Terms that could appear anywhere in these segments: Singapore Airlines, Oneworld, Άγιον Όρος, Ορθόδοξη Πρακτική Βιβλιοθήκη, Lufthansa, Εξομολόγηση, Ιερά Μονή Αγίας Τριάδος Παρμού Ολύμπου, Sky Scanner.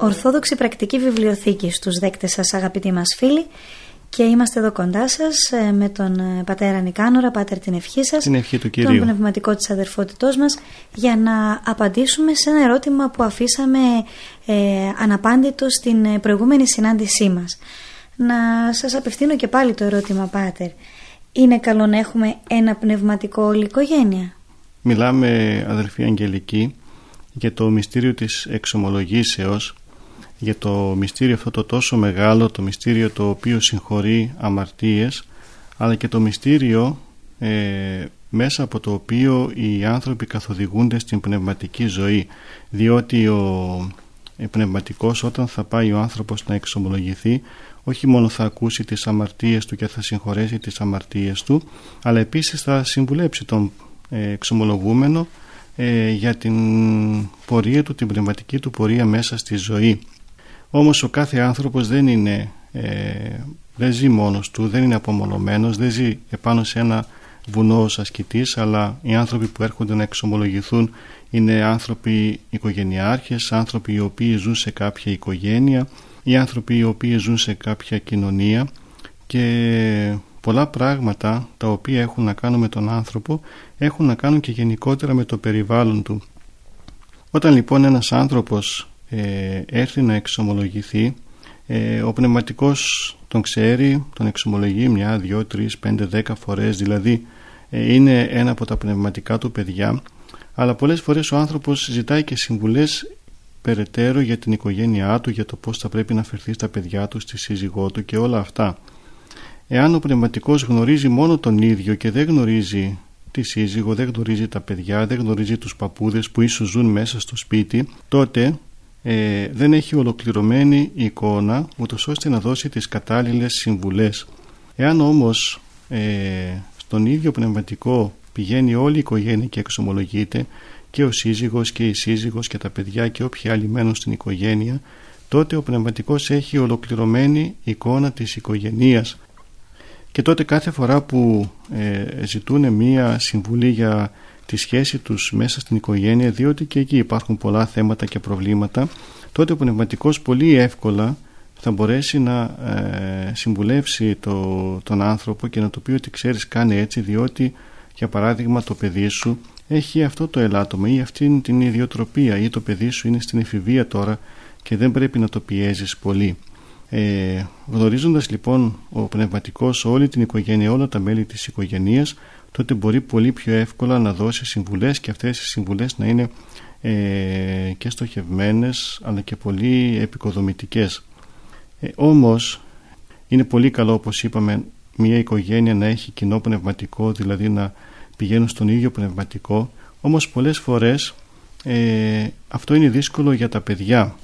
Ορθόδοξη Πρακτική Βιβλιοθήκη στους δέκτες σας, αγαπητοί μας φίλοι, και είμαστε εδώ κοντά σας με τον πατέρα Νικάνορα. Πάτερ, την ευχή σας, την ευχή του Κυρίου, τον πνευματικό της αδερφότητός μας, για να απαντήσουμε σε ένα ερώτημα που αφήσαμε αναπάντητο στην προηγούμενη συνάντησή μας. Να σας απευθύνω και πάλι το ερώτημα, Πάτερ. Είναι καλό να έχουμε ένα πνευματικό όλη οικογένεια? Μιλάμε, αδερφή Αγγελική, για το μυστήριο της εξομολογήσεως, για το μυστήριο αυτό το τόσο μεγάλο, το μυστήριο το οποίο συγχωρεί αμαρτίες, αλλά και το μυστήριο μέσα από το οποίο οι άνθρωποι καθοδηγούνται στην πνευματική ζωή, διότι ο πνευματικός, όταν θα πάει ο άνθρωπος να εξομολογηθεί, όχι μόνο θα ακούσει τις αμαρτίες του και θα συγχωρέσει τις αμαρτίες του, αλλά επίσης θα συμβουλέψει τον εξομολογούμενο για την πορεία του, την πνευματική του πορεία μέσα στη ζωή. Όμως ο κάθε άνθρωπος δεν ζει μόνος του, δεν είναι απομονωμένος, δεν ζει επάνω σε ένα βουνό ως ασκητής, αλλά οι άνθρωποι που έρχονται να εξομολογηθούν είναι άνθρωποι οικογενειάρχες, άνθρωποι οι οποίοι ζουν σε κάποια οικογένεια, οι άνθρωποι οι οποίοι ζουν σε κάποια κοινωνία, και πολλά πράγματα τα οποία έχουν να κάνουν με τον άνθρωπο έχουν να κάνουν και γενικότερα με το περιβάλλον του. Όταν λοιπόν ένας άνθρωπος έρθει να εξομολογηθεί, ο πνευματικός τον ξέρει, τον εξομολογεί 1, 2, 3, 5, 10 φορές, δηλαδή είναι ένα από τα πνευματικά του παιδιά, αλλά πολλές φορές ο άνθρωπος ζητάει και συμβουλές περαιτέρω για την οικογένειά του, για το πώς θα πρέπει να φερθεί στα παιδιά του, στη σύζυγό του και όλα αυτά. Εάν ο πνευματικός γνωρίζει μόνο τον ίδιο και δεν γνωρίζει τη σύζυγο, δεν γνωρίζει τα παιδιά, δεν γνωρίζει τους παππούδες που ίσως ζουν μέσα στο σπίτι, τότε δεν έχει ολοκληρωμένη εικόνα, ούτως ώστε να δώσει τις κατάλληλες συμβουλές. Εάν όμως στον ίδιο πνευματικό πηγαίνει όλη η οικογένεια και εξομολογείται, και ο σύζυγος και η σύζυγος και τα παιδιά και όποιοι άλλοι μένουν στην οικογένεια, τότε ο πνευματικός έχει ολοκληρωμένη εικόνα της οικογένειας. Και τότε κάθε φορά που ζητούν μία συμβουλή για τη σχέση τους μέσα στην οικογένεια, διότι και εκεί υπάρχουν πολλά θέματα και προβλήματα, τότε ο πνευματικός πολύ εύκολα θα μπορέσει να συμβουλεύσει τον άνθρωπο και να του πει ότι ξέρεις, κάνε έτσι, διότι για παράδειγμα το παιδί σου έχει αυτό το ελάττωμα ή αυτή την ιδιοτροπία, ή το παιδί σου είναι στην εφηβεία τώρα και δεν πρέπει να το πιέζεις πολύ. Γνωρίζοντας λοιπόν ο πνευματικός όλη την οικογένεια, όλα τα μέλη της οικογένειας, τότε μπορεί πολύ πιο εύκολα να δώσει συμβουλές, και αυτές οι συμβουλές να είναι και στοχευμένες αλλά και πολύ επικοδομητικές. Όμως είναι πολύ καλό, όπως είπαμε, μια οικογένεια να έχει κοινό πνευματικό, δηλαδή να πηγαίνουν στον ίδιο πνευματικό, όμως πολλές φορές αυτό είναι δύσκολο για τα παιδιά.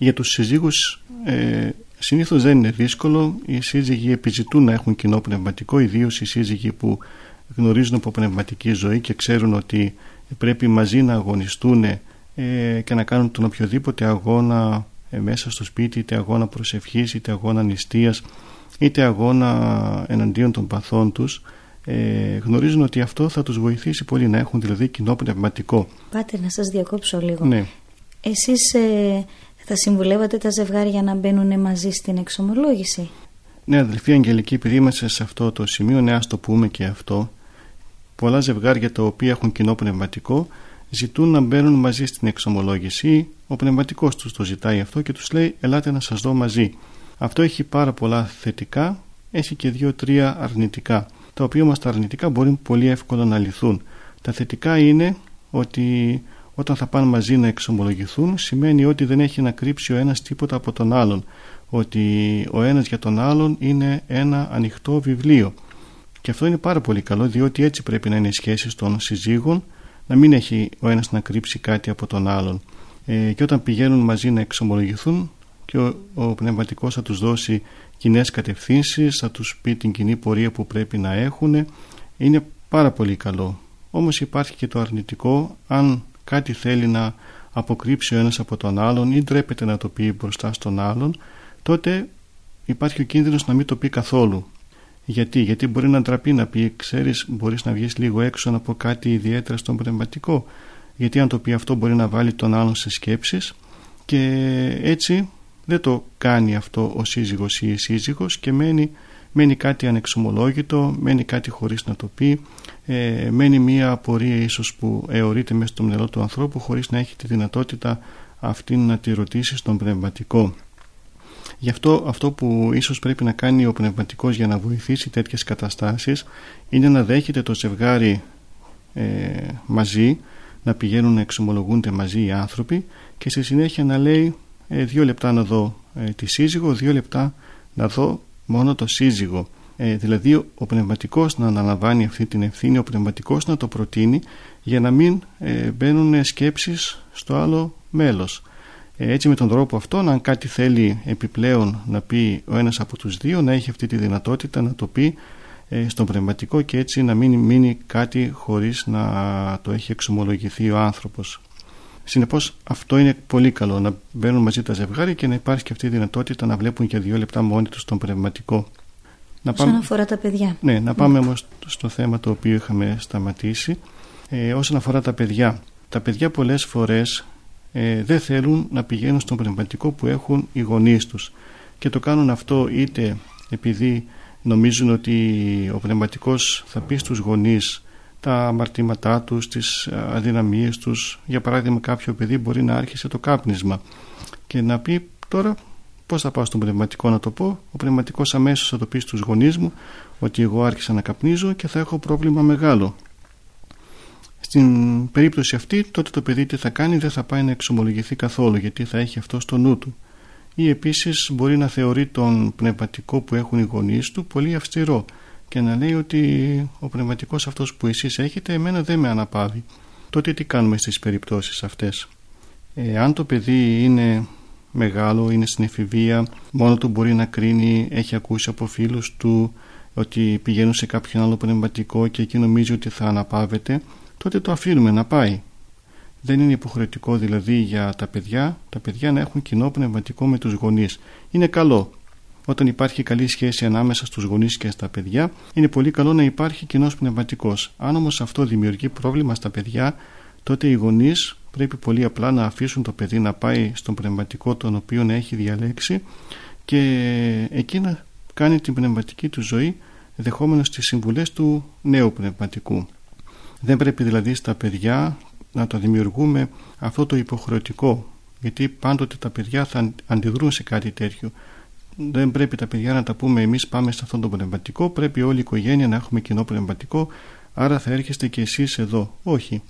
Για τους συζύγους συνήθως δεν είναι δύσκολο. Οι σύζυγοι επιζητούν να έχουν κοινό πνευματικό, ιδίως οι σύζυγοι που γνωρίζουν από πνευματική ζωή και ξέρουν ότι πρέπει μαζί να αγωνιστούν και να κάνουν τον οποιοδήποτε αγώνα μέσα στο σπίτι, είτε αγώνα προσευχής, είτε αγώνα νηστείας, είτε αγώνα εναντίον των παθών τους. Γνωρίζουν ότι αυτό θα τους βοηθήσει πολύ, να έχουν δηλαδή κοινό πνευματικό. Πάτε, να σας διακόψω λίγο. Ναι. Εσείς θα συμβουλεύατε τα ζευγάρια να μπαίνουν μαζί στην εξομολόγηση? Ναι, αδελφοί Αγγελική, επειδή είμαστε σε αυτό το σημείο, ας το πούμε και αυτό. Πολλά ζευγάρια τα οποία έχουν κοινό πνευματικό ζητούν να μπαίνουν μαζί στην εξομολόγηση. Ο πνευματικός τους το ζητάει αυτό και τους λέει «Ελάτε να σας δω μαζί». Αυτό έχει πάρα πολλά θετικά, έχει και 2-3 αρνητικά, τα οποία όμως τα αρνητικά μπορούν πολύ εύκολα να λυθούν. Τα θετικά είναι ότι όταν θα πάνε μαζί να εξομολογηθούν, σημαίνει ότι δεν έχει να κρύψει ο ένας τίποτα από τον άλλον, ότι ο ένας για τον άλλον είναι ένα ανοιχτό βιβλίο. Και αυτό είναι πάρα πολύ καλό, διότι έτσι πρέπει να είναι οι σχέσεις των συζύγων, να μην έχει ο ένας να κρύψει κάτι από τον άλλον. Και όταν πηγαίνουν μαζί να εξομολογηθούν, και ο πνευματικός θα τους δώσει κοινές κατευθύνσεις, θα τους πει την κοινή πορεία που πρέπει να έχουν. Είναι πάρα πολύ καλό. Όμως υπάρχει και το αρνητικό, αν κάτι θέλει να αποκρύψει ο ένας από τον άλλον ή ντρέπεται να το πει μπροστά στον άλλον, τότε υπάρχει ο κίνδυνος να μην το πει καθόλου. Γιατί μπορεί να ντραπεί να πει, ξέρεις, μπορείς να βγεις λίγο έξω να πω κάτι ιδιαίτερα στον πνευματικό, γιατί αν το πει αυτό μπορεί να βάλει τον άλλον σε σκέψεις και έτσι δεν το κάνει αυτό ο σύζυγος ή η σύζυγος και μένει κάτι ανεξομολόγητο, μένει κάτι χωρίς να το πει, μένει μια απορία ίσως που αιωρείται μέσα στο μυαλό του ανθρώπου χωρίς να έχει τη δυνατότητα αυτή να τη ρωτήσει στον πνευματικό. Γι' αυτό που ίσως πρέπει να κάνει ο πνευματικός για να βοηθήσει τέτοιες καταστάσεις είναι να δέχεται το ζευγάρι μαζί, να πηγαίνουν να εξομολογούνται μαζί οι άνθρωποι και στη συνέχεια να λέει 2 λεπτά να δω τη σύζυγο, 2 λεπτά να δω μόνο το σύζυγο. Δηλαδή ο πνευματικός να αναλαμβάνει αυτή την ευθύνη, ο πνευματικός να το προτείνει για να μην μπαίνουν σκέψεις στο άλλο μέλος. Έτσι με τον τρόπο αυτόν, αν κάτι θέλει επιπλέον να πει ο ένας από τους δύο, να έχει αυτή τη δυνατότητα να το πει στον πνευματικό και έτσι να μην μείνει κάτι χωρίς να το έχει εξομολογηθεί ο άνθρωπος. Συνεπώς αυτό είναι πολύ καλό, να μπαίνουν μαζί τα ζευγάρια και να υπάρχει και αυτή η δυνατότητα να βλέπουν για 2 λεπτά μόνοι τους τον πνευματικό. Όσον αφορά τα παιδιά. Ναι, να πάμε όμως στο θέμα το οποίο είχαμε σταματήσει. Όσον αφορά τα παιδιά. Τα παιδιά πολλές φορές δεν θέλουν να πηγαίνουν στον πνευματικό που έχουν οι γονείς τους. Και το κάνουν αυτό είτε επειδή νομίζουν ότι ο πνευματικός θα πει στους γονείς τα αμαρτήματά τους, τις αδυναμίες τους. Για παράδειγμα, κάποιο παιδί μπορεί να άρχισε το κάπνισμα και να πει τώρα πώς θα πάω στον πνευματικό να το πω. Ο πνευματικός αμέσως θα το πει στους γονείς μου ότι εγώ άρχισα να καπνίζω και θα έχω πρόβλημα μεγάλο. Στην περίπτωση αυτή, τότε το παιδί τι θα κάνει, δεν θα πάει να εξομολογηθεί καθόλου, γιατί θα έχει αυτό στο νου του. Ή επίσης μπορεί να θεωρεί τον πνευματικό που έχουν οι γονείς του πολύ αυστηρό και να λέει ότι ο πνευματικός αυτός που εσείς έχετε εμένα δεν με αναπαύει. Τότε τι κάνουμε στις περιπτώσεις αυτές? Αν το παιδί είναι μεγάλο, είναι στην εφηβεία, μόνο του μπορεί να κρίνει, έχει ακούσει από φίλους του ότι πηγαίνουν σε κάποιον άλλο πνευματικό και εκεί νομίζει ότι θα αναπαύεται, τότε το αφήνουμε να πάει. Δεν είναι υποχρεωτικό δηλαδή για τα παιδιά να έχουν κοινό πνευματικό με τους γονείς. Είναι καλό. Όταν υπάρχει καλή σχέση ανάμεσα στους γονείς και στα παιδιά, είναι πολύ καλό να υπάρχει κοινός πνευματικός. Αν όμως αυτό δημιουργεί πρόβλημα στα παιδιά, τότε οι γονείς πρέπει πολύ απλά να αφήσουν το παιδί να πάει στον πνευματικό τον οποίο έχει διαλέξει και εκεί να κάνει την πνευματική του ζωή δεχόμενος τις συμβουλές του νέου πνευματικού. Δεν πρέπει δηλαδή στα παιδιά να το δημιουργούμε αυτό το υποχρεωτικό, γιατί πάντοτε τα παιδιά θα αντιδρούν σε κάτι τέτοιο. Δεν πρέπει τα παιδιά να τα πούμε εμείς πάμε σε αυτόν τον πνευματικό, πρέπει όλη η οικογένεια να έχουμε κοινό πνευματικό, άρα θα έρχεστε και εσείς εδώ. Όχι.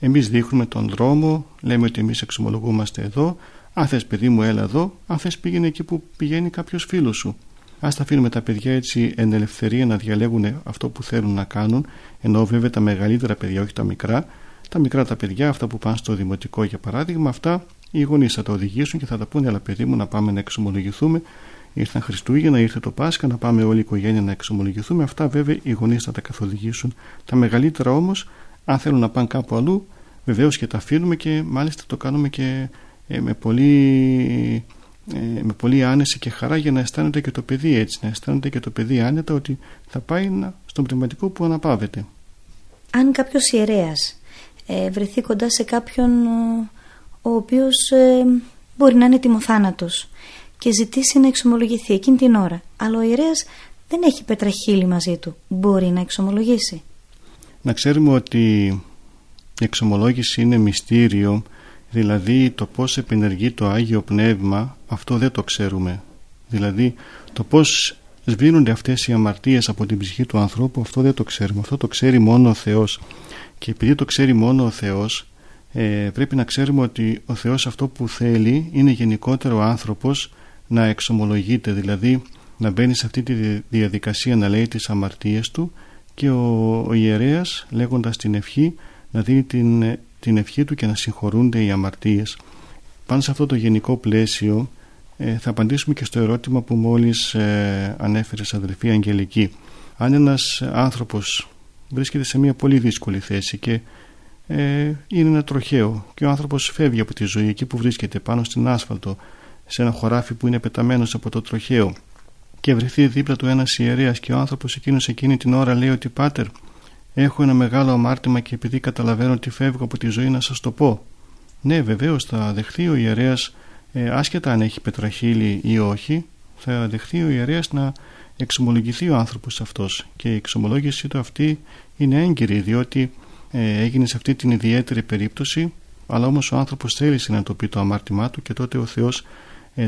Εμείς δείχνουμε τον δρόμο, λέμε ότι εμείς εξομολογούμαστε εδώ, αν θες παιδί μου έλα εδώ, αν θες πήγαινε εκεί που πηγαίνει κάποιος φίλος σου. Ας τα αφήνουμε τα παιδιά έτσι εν ελευθερία να διαλέγουν αυτό που θέλουν να κάνουν, ενώ βέβαια τα μεγαλύτερα παιδιά, όχι τα μικρά. Τα μικρά τα παιδιά, αυτά που πάνε στο δημοτικό για παράδειγμα, αυτά οι γονείς θα τα οδηγήσουν και θα τα πούνε, αλλά παιδί μου να πάμε να εξομολογηθούμε. Ήρθαν Χριστούγεννα, ήρθε το Πάσχα, να πάμε όλη η οικογένεια να εξομολογηθούμε. Αυτά βέβαια οι γονείς θα τα καθοδηγήσουν. Τα μεγαλύτερα όμως, αν θέλουν να πάνε κάπου αλλού, βεβαίως και τα αφήνουμε και μάλιστα το κάνουμε και με πολύ άνεση και χαρά για να αισθάνεται και το παιδί έτσι, να αισθάνεται και το παιδί άνετα ότι θα πάει στον πνευματικό που αναπαύεται. Αν κάποιος ιερέας βρεθεί κοντά σε κάποιον ο οποίος μπορεί να είναι τιμοθάνατος και ζητήσει να εξομολογηθεί εκείνη την ώρα, αλλά ο ιερέας δεν έχει πετραχύλι μαζί του, μπορεί να εξομολογήσει? Να ξέρουμε ότι η εξομολόγηση είναι μυστήριο, δηλαδή το πώς επενεργεί το Άγιο Πνεύμα, αυτό δεν το ξέρουμε. Δηλαδή το πώς σβήνονται αυτές οι αμαρτίες από την ψυχή του ανθρώπου, αυτό δεν το ξέρουμε. Αυτό το ξέρει μόνο ο Θεός. Και επειδή το ξέρει μόνο ο Θεός, πρέπει να ξέρουμε ότι ο Θεός αυτό που θέλει είναι γενικότερο ο άνθρωπος να εξομολογείται, δηλαδή να μπαίνει σε αυτή τη διαδικασία να λέει τις αμαρτίες του, και ο ιερέας λέγοντας την ευχή να δίνει την ευχή του και να συγχωρούνται οι αμαρτίες. Πάνω σε αυτό το γενικό πλαίσιο θα απαντήσουμε και στο ερώτημα που μόλις ανέφερες, αδελφή Αγγελική. Αν ένας άνθρωπος βρίσκεται σε μια πολύ δύσκολη θέση και είναι ένα τροχαίο και ο άνθρωπος φεύγει από τη ζωή εκεί που βρίσκεται, πάνω στην άσφαλτο, σε ένα χωράφι που είναι πεταμένος από το τροχαίο, και βρεθεί δίπλα του ένας ιερέας και ο άνθρωπος εκείνος εκείνη την ώρα λέει ότι «Πάτερ, έχω ένα μεγάλο αμάρτημα και επειδή καταλαβαίνω ότι φεύγω από τη ζωή να σας το πω». Ναι, βεβαίως θα δεχθεί ο ιερέας, άσχετα αν έχει πετραχύλι ή όχι, θα δεχθεί ο ιερέας να εξομολογηθεί ο άνθρωπος αυτός, και η εξομολόγησή του αυτή είναι έγκυρη, διότι έγινε σε αυτή την ιδιαίτερη περίπτωση, αλλά όμως ο άνθρωπος θέλησε να το πει το αμάρτημά του και τότε ο Θεός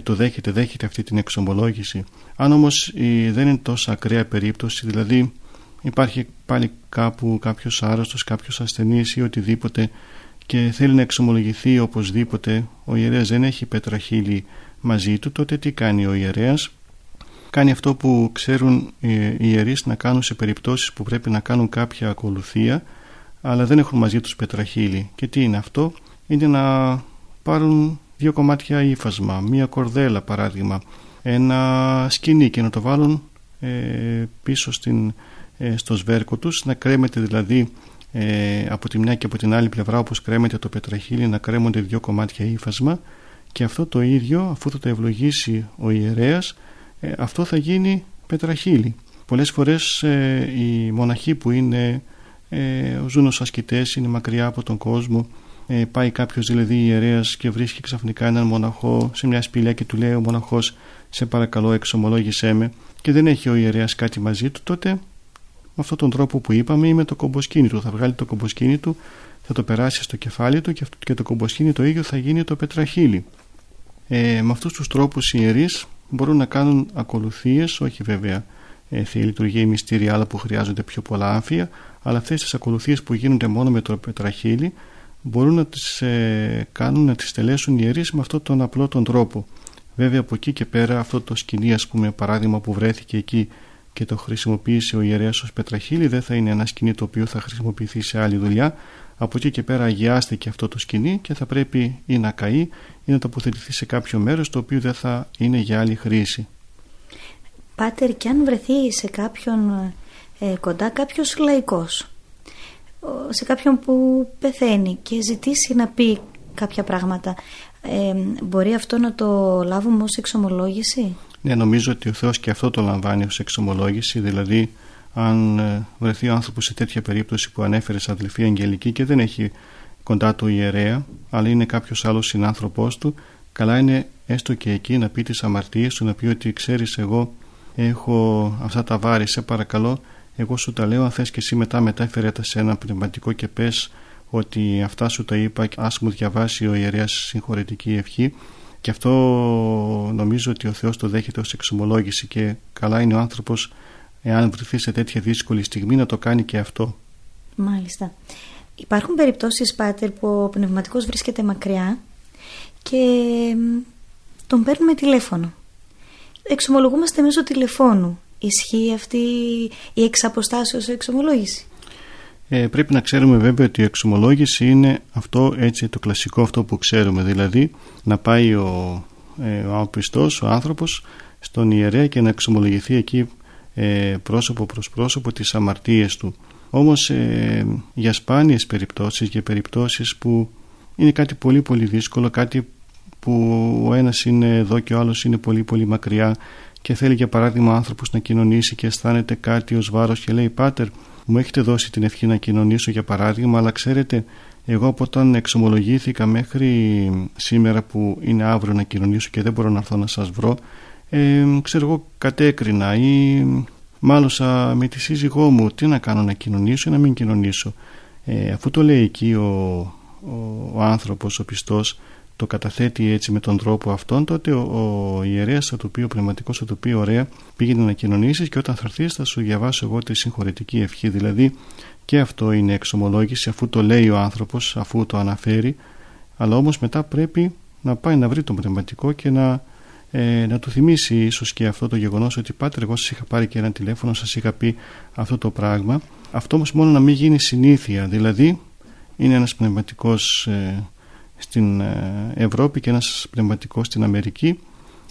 το δέχεται αυτή την εξομολόγηση. Αν όμως δεν είναι τόσο ακραία περίπτωση, δηλαδή υπάρχει πάλι κάπου κάποιος άρρωστος, κάποιος ασθενής ή οτιδήποτε και θέλει να εξομολογηθεί οπωσδήποτε, ο ιερέας δεν έχει πετραχύλι μαζί του, τότε τι κάνει ο ιερέας? Κάνει αυτό που ξέρουν οι ιερείς να κάνουν σε περιπτώσεις που πρέπει να κάνουν κάποια ακολουθία αλλά δεν έχουν μαζί τους πετραχύλι. Και τι είναι αυτό? Είναι να πάρουν δύο κομμάτια ύφασμα, μία κορδέλα παράδειγμα, ένα σκοινί, και να το βάλουν πίσω στο σβέρκο τους, να κρέμεται δηλαδή από τη μια και από την άλλη πλευρά όπως κρέμεται το πετραχύλι, να κρέμονται δύο κομμάτια ύφασμα, και αυτό το ίδιο, αφού το ευλογήσει ο ιερέας, αυτό θα γίνει πετραχύλι. Πολλές φορές οι μοναχοί που είναι ζουν ως ασκητές, είναι μακριά από τον κόσμο, πάει κάποιος δηλαδή ιερέας και βρίσκει ξαφνικά έναν μοναχό σε μια σπηλιά και του λέει ο μοναχός «Σε παρακαλώ εξομολόγησέ με», και δεν έχει ο ιερέας κάτι μαζί του, τότε με αυτόν τον τρόπο που είπαμε ή με το κομποσκίνη του, θα βγάλει το κομποσκίνη του, θα το περάσει στο κεφάλι του και το κομποσκίνη το ίδιο θα γίνει το πετραχύλι. Με αυτούς τους τρόπους οι ιερείς μπορούν να κάνουν ακολουθίες, όχι βέβαια θεία λειτουργία ή μυστήρια άλλα που χρειάζονται πιο πολλά άμφια, αλλά αυτές τις ακολουθίες που γίνονται μόνο με το πετραχύλι μπορούν να τις κάνουν, να τις τελέσουν οι ιερείς με αυτόν τον απλό τον τρόπο. Βέβαια από εκεί και πέρα αυτό το σκοινί, ας πούμε, παράδειγμα που βρέθηκε εκεί και το χρησιμοποίησε ο ιερέας ως πετραχύλι, δεν θα είναι ένα σκοινί το οποίο θα χρησιμοποιηθεί σε άλλη δουλειά. Από εκεί και πέρα αγιάστηκε αυτό το σκοινί και θα πρέπει ή να καεί ή να τοποθετηθεί σε κάποιο μέρος το οποίο δεν θα είναι για άλλη χρήση. Πάτερ, και αν βρεθεί σε κάποιον κοντά κάποιος λαϊκός, σε κάποιον που πεθαίνει και ζητήσει να πει κάποια πράγματα, μπορεί αυτό να το λάβουμε ως εξομολόγηση? Ναι, νομίζω ότι ο Θεός και αυτό το λαμβάνει ως εξομολόγηση. Δηλαδή αν βρεθεί ο άνθρωπος σε τέτοια περίπτωση που ανέφερες, αδελφή Αγγελική, και δεν έχει κοντά του ιερέα αλλά είναι κάποιος άλλος συνάνθρωπός του, καλά είναι έστω και εκεί να πει τις αμαρτίες του, να πει ότι «Ξέρεις, εγώ έχω αυτά τα βάρη, σε παρακαλώ, εγώ σου τα λέω, αν θες και εσύ μετά μετάφερε τα σε ένα πνευματικό και πες ότι αυτά σου τα είπα, ας μου διαβάσει ο ιερέας συγχωρετική ευχή». Και αυτό νομίζω ότι ο Θεός το δέχεται ως εξομολόγηση, και καλά είναι ο άνθρωπος, εάν βρεθεί σε τέτοια δύσκολη στιγμή, να το κάνει και αυτό. Μάλιστα. Υπάρχουν περιπτώσεις, Πάτερ, που ο πνευματικός βρίσκεται μακριά και τον παίρνουμε τηλέφωνο. Εξομολογούμαστε μέσω τηλεφώνου. Ισχύει αυτή η εξαποστάσεως εξομολόγηση? Πρέπει να ξέρουμε βέβαια ότι η εξομολόγηση είναι αυτό, έτσι, το κλασικό αυτό που ξέρουμε. Δηλαδή να πάει ο απιστός, ο άνθρωπος, στον ιερέα και να εξομολογηθεί εκεί πρόσωπο προς πρόσωπο τις αμαρτίες του. Όμως για σπάνιες περιπτώσεις, για περιπτώσεις που είναι κάτι πολύ πολύ δύσκολο, κάτι που ο ένας είναι εδώ και ο άλλος είναι πολύ πολύ μακριά και θέλει για παράδειγμα ο άνθρωπος να κοινωνήσει και αισθάνεται κάτι ως βάρος και λέει «Πάτερ, μου έχετε δώσει την ευχή να κοινωνήσω για παράδειγμα, αλλά ξέρετε, εγώ από όταν εξομολογήθηκα μέχρι σήμερα που είναι αύριο να κοινωνήσω και δεν μπορώ να έρθω να σας βρω, ξέρω εγώ κατέκρινα ή μάλωσα με τη σύζυγό μου, τι να κάνω, να κοινωνήσω ή να μην κοινωνήσω? Αφού το λέει εκεί ο άνθρωπος, ο πιστός, το καταθέτει έτσι με τον τρόπο αυτόν, τότε ο ιερέας θα του πει, ο πνευματικός θα του πει, ωραία, πήγαινε να κοινωνήσεις και όταν θα έρθεις θα σου διαβάσω εγώ τη συγχωρητική ευχή. Δηλαδή και αυτό είναι εξομολόγηση, αφού το λέει ο άνθρωπος, αφού το αναφέρει, αλλά όμως μετά πρέπει να πάει να βρει τον πνευματικό και να του θυμίσει ίσως και αυτό το γεγονός ότι πάτερ, εγώ σας είχα πάρει και ένα τηλέφωνο, σας είχα πει αυτό το πράγμα. Αυτό όμως μόνο να μην γίνει συνήθεια. Δηλαδή είναι ένας πνευματικός στην Ευρώπη και ένας πνευματικός στην Αμερική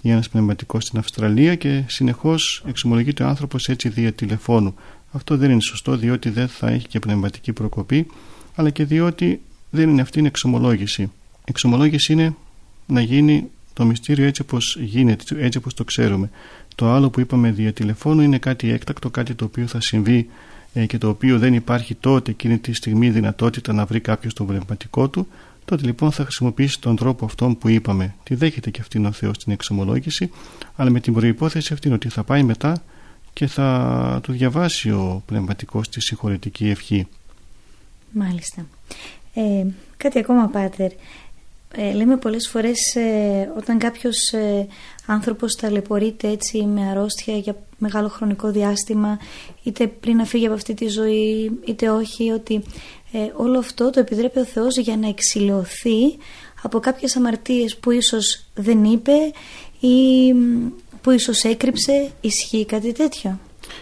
ή ένας πνευματικός στην Αυστραλία και συνεχώς εξομολογείται ο άνθρωπος έτσι δια τηλεφώνου. Αυτό δεν είναι σωστό, διότι δεν θα έχει και πνευματική προκοπή, αλλά και διότι δεν είναι αυτή η εξομολόγηση. Εξομολόγηση είναι να γίνει το μυστήριο έτσι όπως γίνεται, έτσι όπως το ξέρουμε. Το άλλο που είπαμε δια τηλεφώνου είναι κάτι έκτακτο, κάτι το οποίο θα συμβεί και το οποίο δεν υπάρχει τότε εκείνη τη στιγμή δυνατότητα να βρει κάποιος τον πνευματικό του. Τότε λοιπόν θα χρησιμοποιήσει τον τρόπο αυτόν που είπαμε. Τη δέχεται και αυτήν ο Θεός την εξομολόγηση, αλλά με την προϋπόθεση αυτήν ότι θα πάει μετά και θα του διαβάσει ο πνευματικός τη συγχωρητική ευχή. Μάλιστα. Κάτι ακόμα, πάτερ. Λέμε πολλές φορές όταν κάποιος άνθρωπος ταλαιπωρείται έτσι με αρρώστια για μεγάλο χρονικό διάστημα, είτε πριν να φύγει από αυτή τη ζωή είτε όχι, ότι όλο αυτό το επιτρέπει ο Θεός για να εξηλωθεί από κάποιες αμαρτίες που ίσως δεν είπε ή που ίσως έκρυψε. Ισχύει κάτι τέτοιο?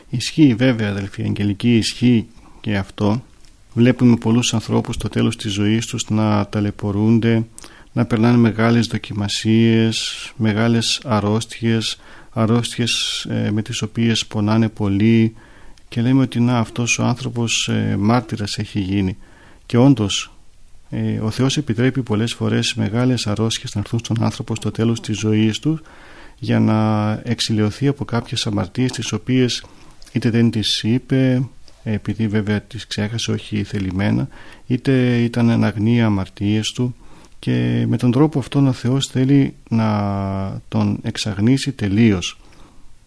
Ισχύει βέβαια, αδελφοί αγγελικοί, ισχύει και αυτό. Βλέπουμε πολλούς ανθρώπους στο τέλος της ζωής τους να ταλαιπωρούνται, να περνάνε μεγάλες δοκιμασίες, μεγάλες αρρώστιες, αρρώστιες με τις οποίες πονάνε πολύ, και λέμε ότι να, αυτός ο άνθρωπος μάρτυρας έχει γίνει. Και όντως ο Θεός επιτρέπει πολλές φορές μεγάλες αρρώστιες να έρθουν στον άνθρωπο στο τέλος της ζωής του για να εξηλαιωθεί από κάποιες αμαρτίες τις οποίες είτε δεν τις είπε, επειδή βέβαια τις ξέχασε όχι θελημένα, είτε ήταν αναγνία αμαρτίες του, και με τον τρόπο αυτόν ο Θεός θέλει να τον εξαγνίσει τελείως.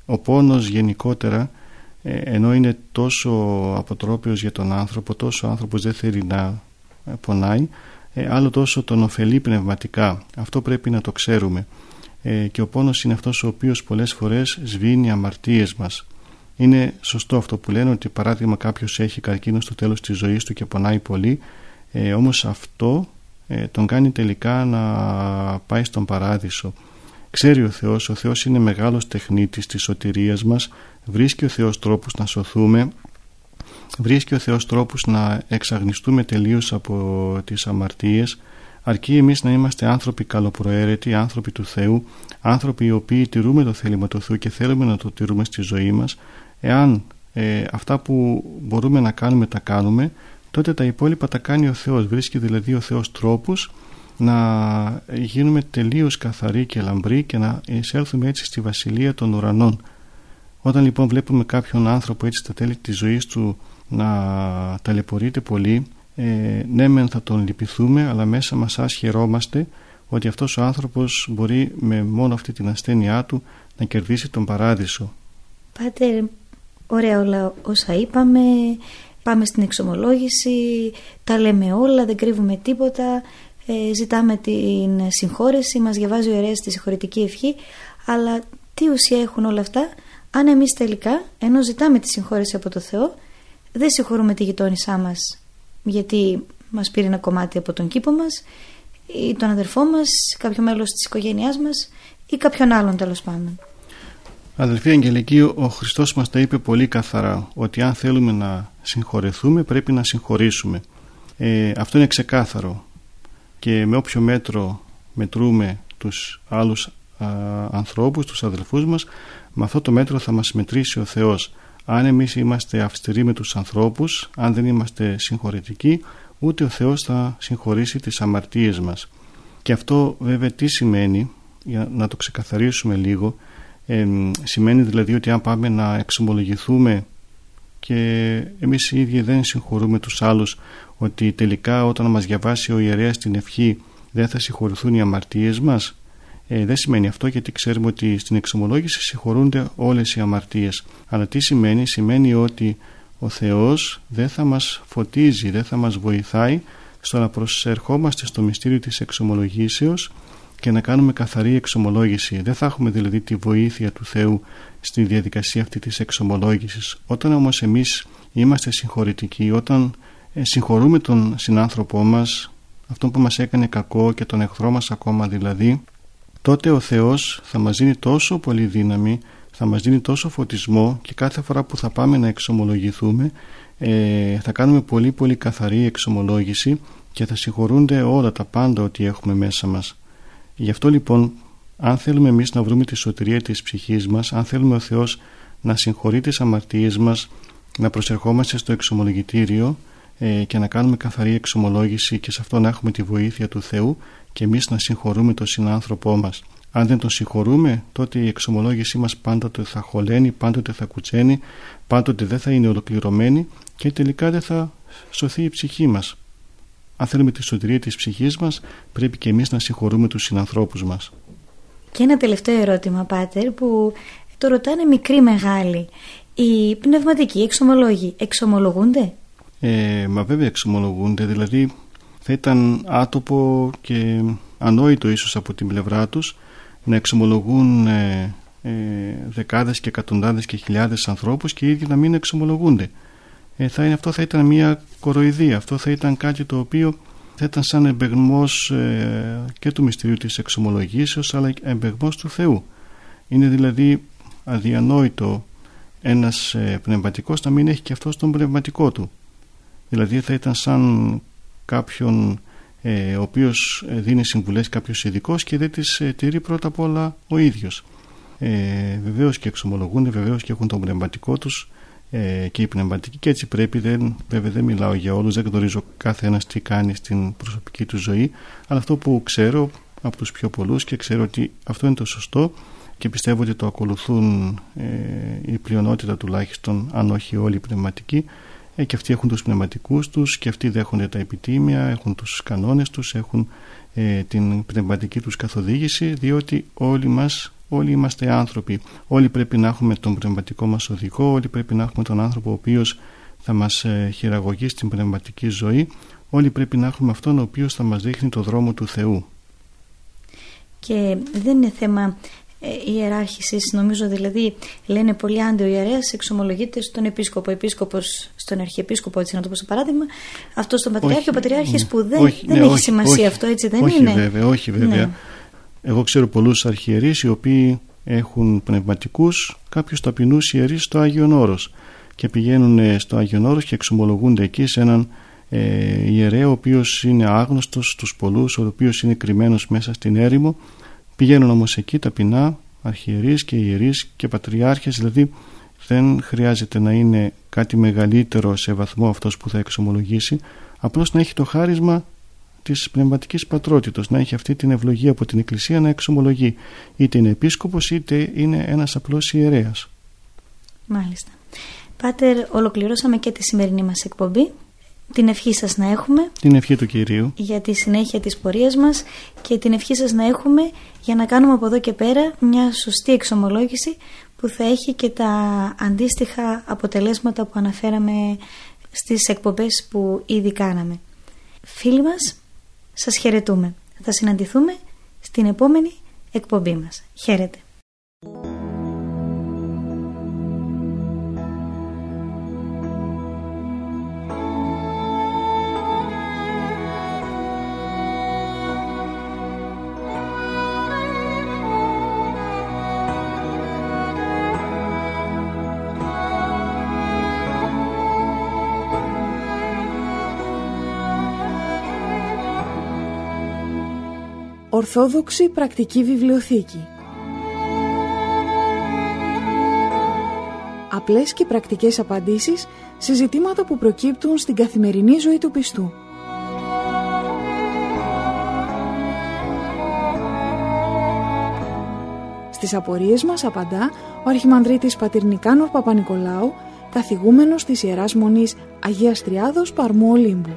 Ο πόνος γενικότερα, ενώ είναι τόσο αποτρόπιος για τον άνθρωπο, τόσο ο άνθρωπος δεν θέλει να πονάει, άλλο τόσο τον ωφελεί πνευματικά. Αυτό πρέπει να το ξέρουμε. Και ο πόνος είναι αυτός ο οποίος πολλές φορές σβήνει αμαρτίες μας. Είναι σωστό αυτό που λένε, ότι παράδειγμα κάποιος έχει καρκίνο στο τέλος της ζωής του και πονάει πολύ, όμως αυτό τον κάνει τελικά να πάει στον παράδεισο. Ξέρει ο Θεός είναι μεγάλος τεχνίτης της σωτηρίας μας, βρίσκει ο Θεός τρόπους να σωθούμε, βρίσκει ο Θεός τρόπους να εξαγνιστούμε τελείως από τις αμαρτίες, αρκεί εμείς να είμαστε άνθρωποι καλοπροαίρετοι, άνθρωποι του Θεού, άνθρωποι οι οποίοι τηρούμε το θέλημα του Θεού και θέλουμε να το τηρούμε στη ζωή μας. Εάν αυτά που μπορούμε να κάνουμε τα κάνουμε, τότε τα υπόλοιπα τα κάνει ο Θεός. Βρίσκει δηλαδή ο Θεός τρόπους να γίνουμε τελείως καθαροί και λαμπροί και να εισέλθουμε έτσι στη βασιλεία των ουρανών. Όταν λοιπόν βλέπουμε κάποιον άνθρωπο έτσι στα τέλη της ζωής του να ταλαιπωρείται πολύ, ναι μεν θα τον λυπηθούμε, αλλά μέσα μας χαιρόμαστε ότι αυτός ο άνθρωπος μπορεί με μόνο αυτή την ασθένειά του να κερδίσει τον παράδεισο. Πάτερ, ωραία όλα όσα είπαμε, πάμε στην εξομολόγηση, τα λέμε όλα, δεν κρύβουμε τίποτα, ζητάμε την συγχώρεση, μας διαβάζει ο ιερέας τη συγχωρητική ευχή, αλλά τι ουσία έχουν όλα αυτά αν εμείς τελικά, ενώ ζητάμε τη συγχώρεση από το Θεό, δεν συγχωρούμε τη γειτόνισά μας γιατί μας πήρε ένα κομμάτι από τον κήπο μας ή τον αδερφό μας, κάποιο μέλος της οικογένειάς μας ή κάποιον άλλον, τέλος πάντων. Αδελφοί αγγελικοί, ο Χριστός μας τα είπε πολύ καθαρά, ότι αν θέλουμε να συγχωρεθούμε πρέπει να συγχωρήσουμε. Αυτό είναι ξεκάθαρο, και με όποιο μέτρο μετρούμε τους άλλους ανθρώπους, τους αδελφούς μας, με αυτό το μέτρο θα μας μετρήσει ο Θεός. Αν εμείς είμαστε αυστηροί με τους ανθρώπους, αν δεν είμαστε συγχωρητικοί, ούτε ο Θεός θα συγχωρήσει τις αμαρτίες μας. Και αυτό βέβαια τι σημαίνει, για να το ξεκαθαρίσουμε λίγο, σημαίνει δηλαδή ότι αν πάμε να εξομολογηθούμε και εμείς οι ίδιοι δεν συγχωρούμε τους άλλους, ότι τελικά όταν μας διαβάσει ο ιερέας την ευχή δεν θα συγχωρηθούν οι αμαρτίες μας. Δεν σημαίνει αυτό, γιατί ξέρουμε ότι στην εξομολόγηση συγχωρούνται όλες οι αμαρτίες. Αλλά τι σημαίνει? Σημαίνει ότι ο Θεός δεν θα μας φωτίζει, δεν θα μας βοηθάει στο να προσερχόμαστε στο μυστήριο της εξομολογήσεως και να κάνουμε καθαρή εξομολόγηση. Δεν θα έχουμε δηλαδή τη βοήθεια του Θεού στη διαδικασία αυτή της εξομολόγησης. Όταν όμως εμείς είμαστε συγχωρητικοί, όταν συγχωρούμε τον συνάνθρωπό μας, αυτόν που μας έκανε κακό και τον εχθρό μας ακόμα δηλαδή, τότε ο Θεός θα μας δίνει τόσο πολύ δύναμη, θα μας δίνει τόσο φωτισμό, και κάθε φορά που θα πάμε να εξομολογηθούμε θα κάνουμε πολύ πολύ καθαρή εξομολόγηση και θα συγχωρούνται όλα τα πάντα ότι έχουμε μέσα μας. Γι' αυτό λοιπόν, αν θέλουμε εμείς να βρούμε τη σωτηρία της ψυχής μας, αν θέλουμε ο Θεός να συγχωρεί τις αμαρτίες μας, να προσερχόμαστε στο εξομολογητήριο και να κάνουμε καθαρή εξομολόγηση και σε αυτό να έχουμε τη βοήθεια του Θεού και εμείς να συγχωρούμε τον συνάνθρωπό μας. Αν δεν τον συγχωρούμε, τότε η εξομολόγησή μας πάντοτε θα χωλαίνει, πάντοτε θα κουτσένει, πάντοτε δεν θα είναι ολοκληρωμένη και τελικά δεν θα σωθεί η ψυχή μας. Αν θέλουμε τη σωτηρία της ψυχής μας, πρέπει και εμείς να συγχωρούμε τους συνανθρώπους μας. Και ένα τελευταίο ερώτημα, Πάτερ, που το ρωτάνε μικροί μεγάλοι. Οι πνευματικοί εξομολόγοι εξομολογούνται? Μα βέβαια εξομολογούνται, δηλαδή θα ήταν άτοπο και ανόητο ίσως από την πλευρά τους να εξομολογούν δεκάδες και εκατοντάδες και χιλιάδες ανθρώπους και οι ίδιοι να μην εξομολογούνται. Αυτό θα ήταν μια κοροϊδία, αυτό θα ήταν κάτι το οποίο θα ήταν σαν εμπεγμός και του μυστηρίου της εξομολογήσεως, αλλά εμπεγμός του Θεού. Είναι δηλαδή αδιανόητο ένας πνευματικός να μην έχει και αυτός τον πνευματικό του. Δηλαδή θα ήταν σαν κάποιον ο οποίος δίνει συμβουλές, κάποιος ειδικός, και δεν τις τηρεί πρώτα απ' όλα ο ίδιος. Βεβαίως και εξομολογούνται, βεβαίως και έχουν τον πνευματικό τους και οι πνευματικοί, και έτσι πρέπει. Βέβαια δεν μιλάω για όλους, δεν γνωρίζω κάθε ένας τι κάνει στην προσωπική του ζωή, αλλά αυτό που ξέρω από τους πιο πολλούς και ξέρω ότι αυτό είναι το σωστό και πιστεύω ότι το ακολουθούν η πλειονότητα τουλάχιστον, αν όχι όλοι οι πνευματικοί, και αυτοί έχουν τους πνευματικούς τους και αυτοί δέχονται τα επιτήμια, έχουν τους κανόνες τους, έχουν την πνευματική τους καθοδήγηση, διότι όλοι είμαστε άνθρωποι. Όλοι πρέπει να έχουμε τον πνευματικό μας οδηγό, όλοι πρέπει να έχουμε τον άνθρωπο ο οποίος θα μας χειραγωγεί στην πνευματική ζωή, όλοι πρέπει να έχουμε αυτόν ο οποίος θα μας δείχνει το δρόμο του Θεού. Και δεν είναι θέμα ιεράρχησης, νομίζω, δηλαδή λένε πολλοί, άντε ο ιερέας εξομολογείται στον επίσκοπο, επίσκοπος στον αρχιεπίσκοπο, έτσι να το πω σαν παράδειγμα, αυτό στον πατριάρχη, ο πατριάρχης που δεν έχει σημασία, αυτό έτσι δεν είναι. Όχι βέβαια. Ναι. Εγώ ξέρω πολλούς αρχιερείς οι οποίοι έχουν πνευματικούς, κάποιους ταπεινούς ιερείς στο Άγιον Όρος, και πηγαίνουν στο Άγιον Όρος και εξομολογούνται εκεί σε έναν ιερέα ο οποίος είναι άγνωστος στους πολλούς, ο οποίος είναι κρυμμένος μέσα στην έρημο. Πηγαίνουν όμως εκεί ταπεινά αρχιερείς και ιερείς και πατριάρχες, δηλαδή δεν χρειάζεται να είναι κάτι μεγαλύτερο σε βαθμό αυτός που θα εξομολογήσει, απλώς να έχει το χάρισμα της πνευματικής πατρότητος, να έχει αυτή την ευλογία από την Εκκλησία να εξομολογεί, είτε είναι επίσκοπος είτε είναι ένας απλός ιερέας. Μάλιστα. Πάτερ, ολοκληρώσαμε και τη σημερινή μας εκπομπή. Την ευχή σας να έχουμε. Την ευχή του Κυρίου. Για τη συνέχεια της πορείας μας, και την ευχή σας να έχουμε για να κάνουμε από εδώ και πέρα μια σωστή εξομολόγηση που θα έχει και τα αντίστοιχα αποτελέσματα που αναφέραμε στις εκπομπές που ήδη κάναμε. Φίλοι μας, σας χαιρετούμε. Θα συναντηθούμε στην επόμενη εκπομπή μας. Χαίρετε. Ορθόδοξη Πρακτική Βιβλιοθήκη. Απλές και πρακτικές απαντήσεις σε ζητήματα που προκύπτουν στην καθημερινή ζωή του πιστού. Στις απορίες μας απαντά ο Αρχιμανδρίτης Πατήρ Νικάνωρ Παπανικολάου, καθηγούμενος της Ιεράς Μονής Αγίας Τριάδος Παρμού Ολύμπου.